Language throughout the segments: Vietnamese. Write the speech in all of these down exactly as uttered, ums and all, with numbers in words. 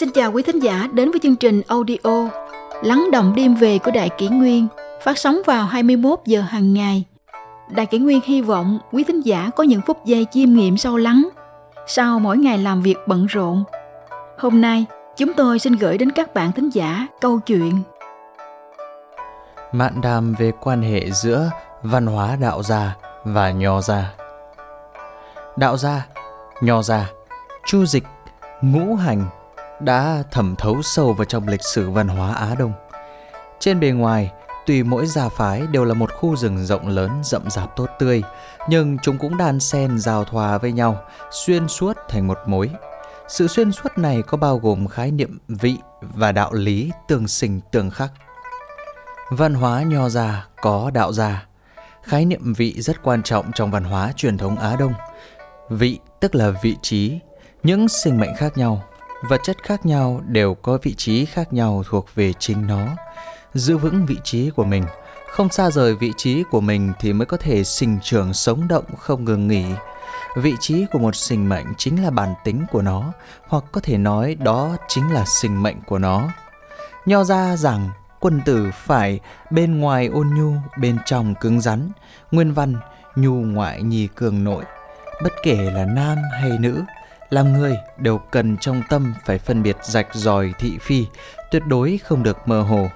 Xin chào quý thính giả đến với chương trình audio Lắng động đêm về của Đại Kỷ Nguyên, phát sóng vào hai mươi mốt giờ hàng ngày. Đại Kỷ Nguyên hy vọng quý thính giả có những phút giây chiêm nghiệm sâu lắng sau mỗi ngày làm việc bận rộn. Hôm nay, chúng tôi xin gửi đến các bạn thính giả câu chuyện Mạn đàm về quan hệ giữa văn hóa đạo gia và nho gia. Đạo gia, nho gia, Chu Dịch, Ngũ Hành đã thẩm thấu sâu vào trong lịch sử văn hóa Á Đông. Trên bề ngoài, tuy mỗi gia phái đều là một khu rừng rộng lớn, rậm rạp tốt tươi, nhưng chúng cũng đan xen giao thoa với nhau, xuyên suốt thành một mối. Sự xuyên suốt này có bao gồm khái niệm vị và đạo lý tương sinh tương khắc. Văn hóa nho gia có đạo gia. Khái niệm vị rất quan trọng trong văn hóa truyền thống Á Đông. Vị tức là vị trí. Những sinh mệnh khác nhau, vật chất khác nhau đều có vị trí khác nhau thuộc về chính nó. Giữ vững vị trí của mình, không xa rời vị trí của mình thì mới có thể sinh trưởng sống động không ngừng nghỉ. Vị trí của một sinh mệnh chính là bản tính của nó, hoặc có thể nói đó chính là sinh mệnh của nó. Nho gia rằng quân tử phải bên ngoài ôn nhu, bên trong cứng rắn. Nguyên văn nhu ngoại nhi cường nội. Bất kể là nam hay nữ, làm người đều cần trong tâm phải phân biệt rạch ròi thị phi, tuyệt đối không được mơ hồ.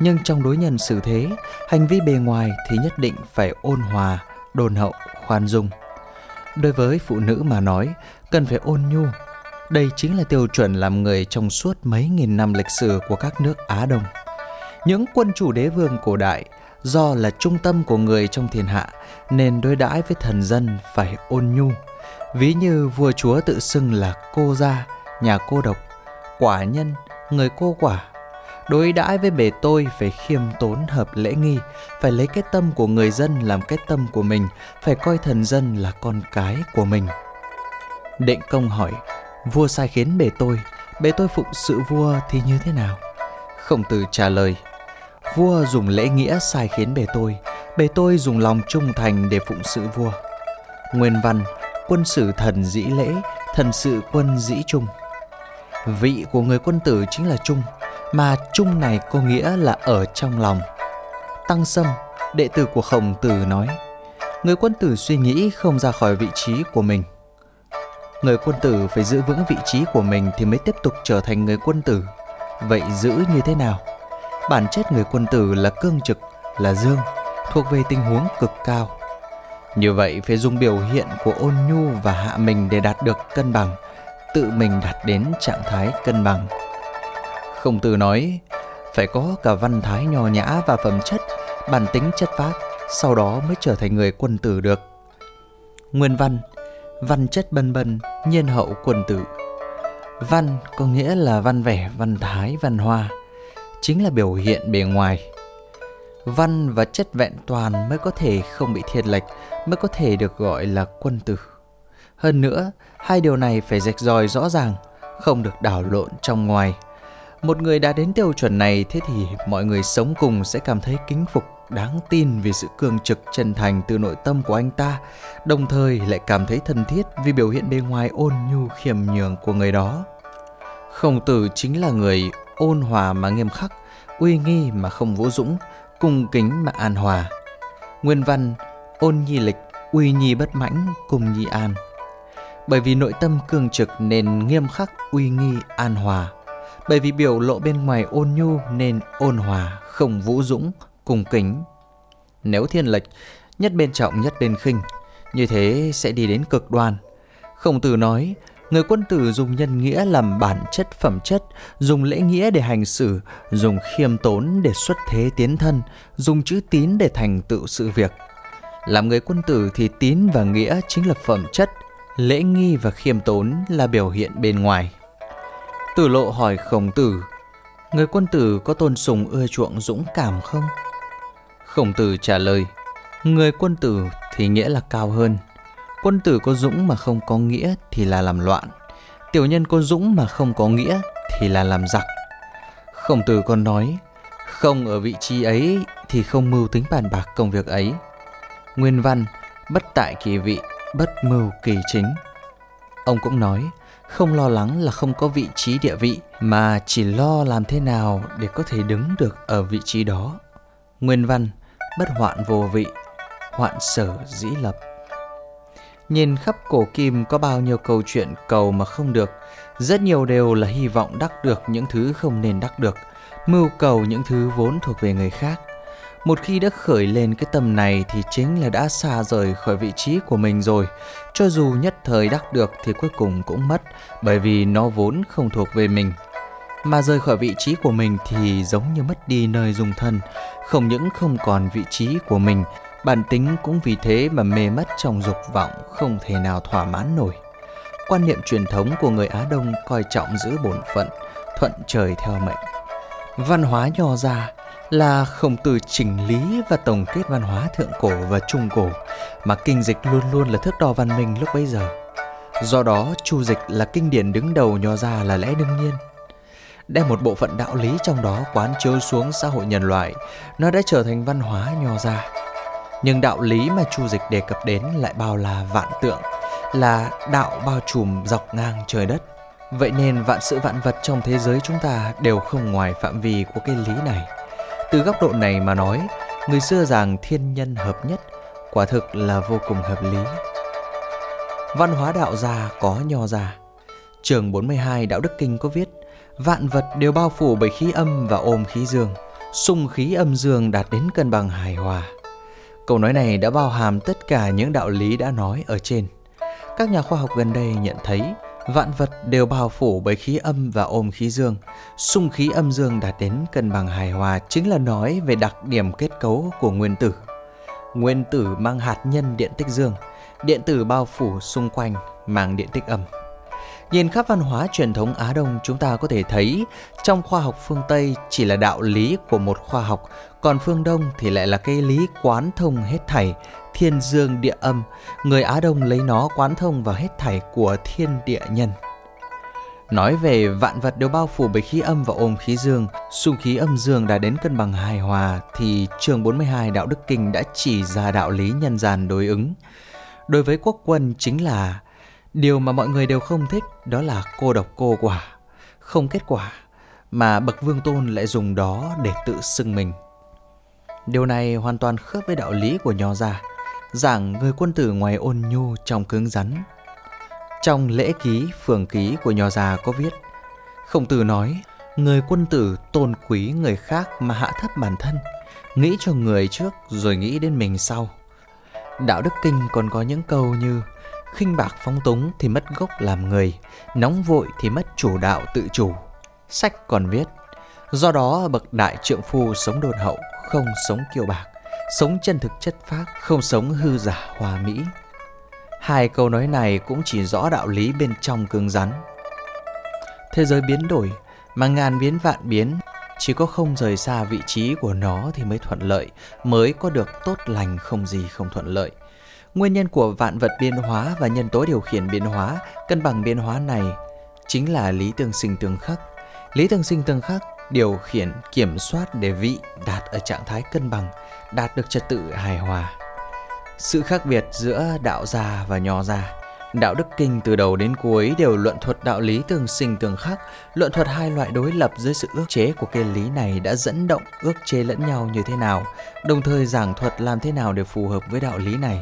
Nhưng trong đối nhân xử thế, hành vi bề ngoài thì nhất định phải ôn hòa, đôn hậu, khoan dung. Đối với phụ nữ mà nói, cần phải ôn nhu. Đây chính là tiêu chuẩn làm người trong suốt mấy nghìn năm lịch sử của các nước Á Đông. Những quân chủ đế vương cổ đại, do là trung tâm của người trong thiên hạ, nên đối đãi với thần dân phải ôn nhu. Ví như vua chúa tự xưng là cô gia, nhà cô độc, quả nhân, người cô quả. Đối đãi với bề tôi phải khiêm tốn hợp lễ nghi, phải lấy cái tâm của người dân làm cái tâm của mình, phải coi thần dân là con cái của mình. Định Công hỏi, vua sai khiến bề tôi, bề tôi phụng sự vua thì như thế nào? Khổng Tử trả lời, vua dùng lễ nghĩa sai khiến bề tôi, bề tôi dùng lòng trung thành để phụng sự vua. Nguyên văn, quân sử thần dĩ lễ, thần sự quân dĩ trung. Vị của người quân tử chính là trung, mà trung này có nghĩa là ở trong lòng. Tăng Sâm, đệ tử của Khổng Tử nói, người quân tử suy nghĩ không ra khỏi vị trí của mình. Người quân tử phải giữ vững vị trí của mình thì mới tiếp tục trở thành người quân tử. Vậy giữ như thế nào? Bản chất người quân tử là cương trực, là dương, thuộc về tình huống cực cao. Như vậy phải dùng biểu hiện của ôn nhu và hạ mình để đạt được cân bằng, tự mình đạt đến trạng thái cân bằng. Khổng Tử nói, phải có cả văn thái nho nhã và phẩm chất, bản tính chất phác, sau đó mới trở thành người quân tử được. Nguyên văn, văn chất bân bân, nhiên hậu quân tử. Văn có nghĩa là văn vẻ, văn thái, văn hoa, chính là biểu hiện bề ngoài. Văn và chất vẹn toàn mới có thể không bị thiên lệch, mới có thể được gọi là quân tử. Hơn nữa, hai điều này phải rạch ròi rõ ràng, không được đảo lộn trong ngoài. Một người đã đến tiêu chuẩn này, thế thì mọi người sống cùng sẽ cảm thấy kính phục, đáng tin vì sự cương trực chân thành từ nội tâm của anh ta, đồng thời lại cảm thấy thân thiết vì biểu hiện bề ngoài ôn nhu khiêm nhường của người đó. Khổng Tử chính là người ôn hòa mà nghiêm khắc, uy nghi mà không vũ dũng, cung kính mà an hòa. Nguyên văn, ôn nhi lịch, uy nhi bất mãnh, cùng nhi an. Bởi vì nội tâm cương trực nên nghiêm khắc, uy nghi, an hòa. Bởi vì biểu lộ bên ngoài ôn nhu nên ôn hòa, không vũ dũng, cung kính. Nếu thiên lệch, nhất bên trọng nhất bên khinh, như thế sẽ đi đến cực đoan. Khổng Tử nói, người quân tử dùng nhân nghĩa làm bản chất phẩm chất, dùng lễ nghĩa để hành xử, dùng khiêm tốn để xuất thế tiến thân, dùng chữ tín để thành tựu sự việc. Làm người quân tử thì tín và nghĩa chính là phẩm chất, lễ nghi và khiêm tốn là biểu hiện bên ngoài. Tử Lộ hỏi Khổng Tử, người quân tử có tôn sùng ưa chuộng dũng cảm không? Khổng Tử trả lời, người quân tử thì nghĩa là cao hơn. Quân tử có dũng mà không có nghĩa thì là làm loạn. Tiểu nhân có dũng mà không có nghĩa thì là làm giặc. Khổng Tử còn nói, không ở vị trí ấy thì không mưu tính bàn bạc công việc ấy. Nguyên văn, bất tại kỳ vị, bất mưu kỳ chính. Ông cũng nói, không lo lắng là không có vị trí địa vị, mà chỉ lo làm thế nào để có thể đứng được ở vị trí đó. Nguyên văn: bất hoạn vô vị, hoạn sở dĩ lập. Nhìn khắp cổ kim có bao nhiêu câu chuyện cầu mà không được, rất nhiều đều là hy vọng đắc được những thứ không nên đắc được, mưu cầu những thứ vốn thuộc về người khác. Một khi đã khởi lên cái tâm này thì chính là đã xa rời khỏi vị trí của mình rồi. Cho dù nhất thời đắc được thì cuối cùng cũng mất, bởi vì nó vốn không thuộc về mình. Mà rời khỏi vị trí của mình thì giống như mất đi nơi dung thân, không những không còn vị trí của mình, bản tính cũng vì thế mà mê mất trong dục vọng không thể nào thỏa mãn nổi. Quan niệm truyền thống của người Á Đông coi trọng giữ bổn phận, thuận trời theo mệnh. Văn hóa Nho gia là khổng tử chỉnh lý và tổng kết văn hóa thượng cổ và trung cổ, mà kinh dịch luôn luôn là thước đo văn minh lúc bấy giờ. Do đó, Chu dịch là kinh điển đứng đầu Nho gia là lẽ đương nhiên. Đem một bộ phận đạo lý trong đó quán chiếu xuống xã hội nhân loại, nó đã trở thành văn hóa Nho gia. Nhưng đạo lý mà Chu dịch đề cập đến lại bao là vạn tượng, là đạo bao trùm dọc ngang trời đất. Vậy nên vạn sự vạn vật trong thế giới chúng ta đều không ngoài phạm vi của cái lý này. Từ góc độ này mà nói, người xưa rằng thiên nhân hợp nhất, quả thực là vô cùng hợp lý. Văn hóa đạo gia có Nho gia. Chương bốn mươi hai Đạo Đức Kinh có viết: vạn vật đều bao phủ bởi khí âm và ôm khí dương, xung khí âm dương đạt đến cân bằng hài hòa. Câu nói này đã bao hàm tất cả những đạo lý đã nói ở trên. Các nhà khoa học gần đây nhận thấy vạn vật đều bao phủ bởi khí âm và ôm khí dương, xung khí âm dương đạt đến cân bằng hài hòa chính là nói về đặc điểm kết cấu của nguyên tử. Nguyên tử mang hạt nhân điện tích dương, điện tử bao phủ xung quanh mang điện tích âm. Nhìn khắp văn hóa truyền thống Á Đông, chúng ta có thể thấy trong khoa học phương Tây chỉ là đạo lý của một khoa học, còn phương Đông thì lại là cái lý quán thông hết thảy, thiên dương địa âm. Người Á Đông lấy nó quán thông vào hết thảy của thiên địa nhân. Nói về vạn vật đều bao phủ bởi khí âm và ôm khí dương, xung khí âm dương đã đến cân bằng hài hòa thì chương bốn mươi hai Đạo Đức Kinh đã chỉ ra đạo lý nhân gian đối ứng. Đối với quốc quân chính là điều mà mọi người đều không thích, đó là cô độc cô quả, không kết quả, mà bậc vương tôn lại dùng đó để tự xưng mình. Điều này hoàn toàn khớp với đạo lý của Nho gia, giảng người quân tử ngoài ôn nhu trong cứng rắn. Trong Lễ Ký, Phường Ký của Nho gia có viết: Khổng Tử nói, người quân tử tôn quý người khác mà hạ thấp bản thân, nghĩ cho người trước rồi nghĩ đến mình sau. Đạo Đức Kinh còn có những câu như: khinh bạc phóng túng thì mất gốc làm người, nóng vội thì mất chủ đạo tự chủ. Sách còn viết: do đó bậc đại trượng phu sống đôn hậu, không sống kiêu bạc, sống chân thực chất phác, không sống hư giả hòa mỹ. Hai câu nói này cũng chỉ rõ đạo lý bên trong cứng rắn. Thế giới biến đổi, mà ngàn biến vạn biến, chỉ có không rời xa vị trí của nó thì mới thuận lợi, mới có được tốt lành không gì không thuận lợi. Nguyên nhân của vạn vật biến hóa và nhân tố điều khiển biến hóa, cân bằng biến hóa này chính là lý tương sinh tương khắc. Lý tương sinh tương khắc điều khiển, kiểm soát để vị đạt ở trạng thái cân bằng, đạt được trật tự hài hòa. Sự khác biệt giữa đạo gia và Nho gia, Đạo Đức Kinh từ đầu đến cuối đều luận thuật đạo lý tương sinh tương khắc, luận thuật hai loại đối lập dưới sự ước chế của cái lý này đã dẫn động ước chế lẫn nhau như thế nào, đồng thời giảng thuật làm thế nào để phù hợp với đạo lý này.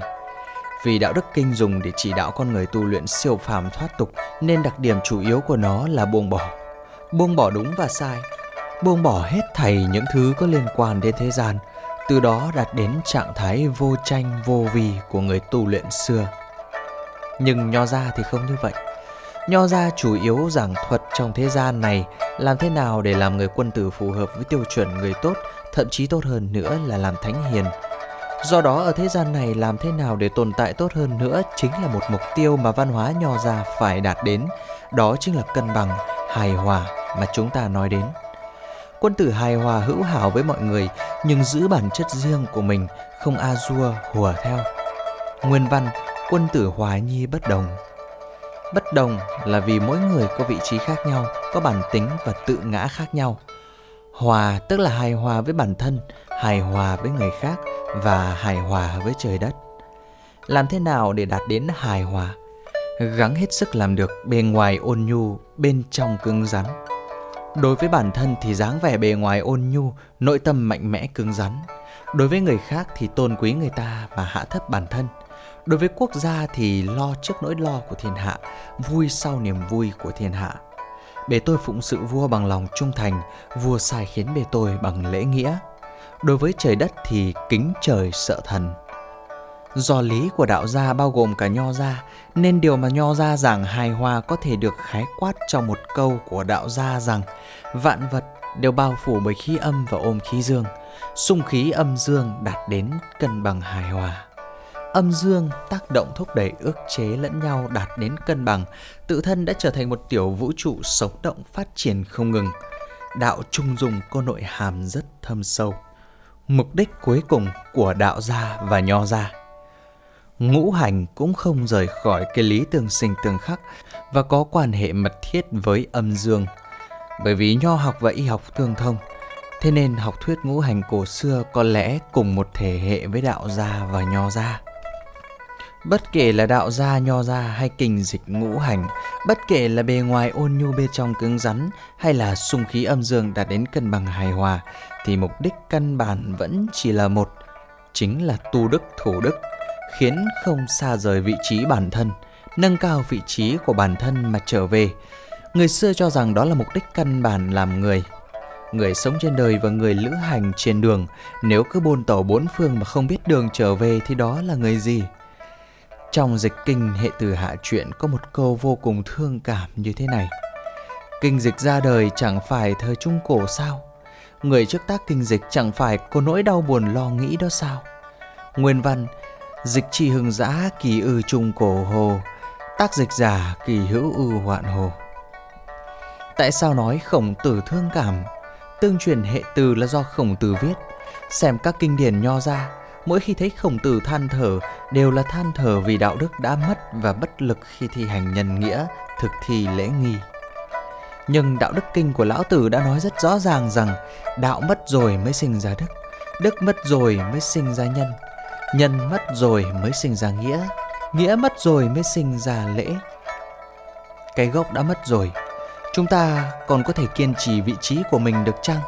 Vì Đạo Đức Kinh dùng để chỉ đạo con người tu luyện siêu phàm thoát tục, nên đặc điểm chủ yếu của nó là buông bỏ. Buông bỏ đúng và sai, buông bỏ hết thảy những thứ có liên quan đến thế gian, từ đó đạt đến trạng thái vô tranh vô vi của người tu luyện xưa. Nhưng Nho gia thì không như vậy. Nho gia chủ yếu giảng thuật trong thế gian này làm thế nào để làm người quân tử phù hợp với tiêu chuẩn người tốt, thậm chí tốt hơn nữa là làm thánh hiền. Do đó ở thế gian này làm thế nào để tồn tại tốt hơn nữa chính là một mục tiêu mà văn hóa Nho gia phải đạt đến. Đó chính là cân bằng, hài hòa mà chúng ta nói đến. Quân tử hài hòa hữu hảo với mọi người, nhưng giữ bản chất riêng của mình, không a dua hùa theo. Nguyên văn: quân tử hòa nhi bất đồng. Bất đồng là vì mỗi người có vị trí khác nhau, có bản tính và tự ngã khác nhau. Hòa tức là hài hòa với bản thân, hài hòa với người khác và hài hòa với trời đất. Làm thế nào để đạt đến hài hòa? gắng hết sức làm được bề ngoài ôn nhu, bên trong cứng rắn. Đối với bản thân thì dáng vẻ bề ngoài ôn nhu, nội tâm mạnh mẽ cứng rắn. Đối với người khác thì tôn quý người ta mà hạ thấp bản thân. Đối với quốc gia thì lo trước nỗi lo của thiên hạ, vui sau niềm vui của thiên hạ. Bề tôi phụng sự vua bằng lòng trung thành, vua sai khiến bề tôi bằng lễ nghĩa. Đối với trời đất thì kính trời sợ thần. Do lý của đạo gia bao gồm cả nho gia, nên điều mà nho gia giảng hài hòa có thể được khái quát trong một câu của đạo gia rằng: vạn vật đều bao phủ bởi khí âm và ôm khí dương, xung khí âm dương đạt đến cân bằng hài hòa. Âm dương tác động thúc đẩy ước chế lẫn nhau đạt đến cân bằng, tự thân đã trở thành một tiểu vũ trụ sống động phát triển không ngừng. Đạo trung dung có nội hàm rất thâm sâu. Mục đích cuối cùng của đạo gia và nho gia, ngũ hành cũng không rời khỏi cái lý tương sinh tương khắc và có quan hệ mật thiết với âm dương. Bởi vì nho học và y học tương thông, thế nên học thuyết ngũ hành cổ xưa có lẽ cùng một thể hệ với đạo gia và nho gia. Bất kể là đạo gia, nho gia hay kinh dịch ngũ hành, bất kể là bề ngoài ôn nhu bên trong cứng rắn hay là xung khí âm dương đạt đến cân bằng hài hòa, thì mục đích căn bản vẫn chỉ là một, chính là tu đức thủ đức, khiến không xa rời vị trí bản thân, nâng cao vị trí của bản thân mà trở về. Người xưa cho rằng đó là mục đích căn bản làm người. Người sống trên đời và người lữ hành trên đường, nếu cứ bôn tẩu bốn phương mà không biết đường trở về thì đó là người gì? Trong dịch kinh hệ từ hạ truyện có một câu vô cùng thương cảm như thế này: kinh dịch ra đời chẳng phải thời Trung Cổ sao? Người trước tác kinh dịch chẳng phải có nỗi đau buồn lo nghĩ đó sao? Nguyên văn: dịch chi hưng dã kỳ ư Trung Cổ hồ, tác dịch giả kỳ hữu ư hoạn hồ. Tại sao nói Khổng Tử thương cảm? Tương truyền hệ từ là do Khổng Tử viết. Xem các kinh điển nho gia, mỗi khi thấy Khổng Tử than thở đều là than thở vì đạo đức đã mất và bất lực khi thi hành nhân nghĩa, thực thi lễ nghi. Nhưng đạo đức kinh của Lão Tử đã nói rất rõ ràng rằng đạo mất rồi mới sinh ra đức, đức mất rồi mới sinh ra nhân, nhân mất rồi mới sinh ra nghĩa, nghĩa mất rồi mới sinh ra lễ. Cái gốc đã mất rồi, chúng ta còn có thể kiên trì vị trí của mình được chăng?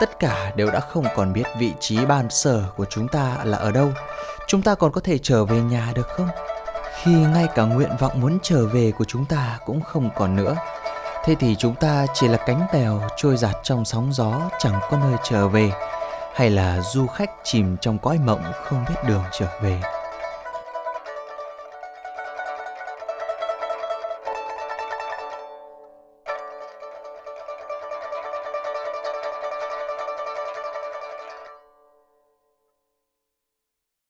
Tất cả đều đã không còn biết vị trí ban sở của chúng ta là ở đâu. Chúng ta còn có thể trở về nhà được không? Khi ngay cả nguyện vọng muốn trở về của chúng ta cũng không còn nữa, thế thì chúng ta chỉ là cánh bèo trôi dạt trong sóng gió chẳng có nơi trở về, hay là du khách chìm trong cõi mộng không biết đường trở về.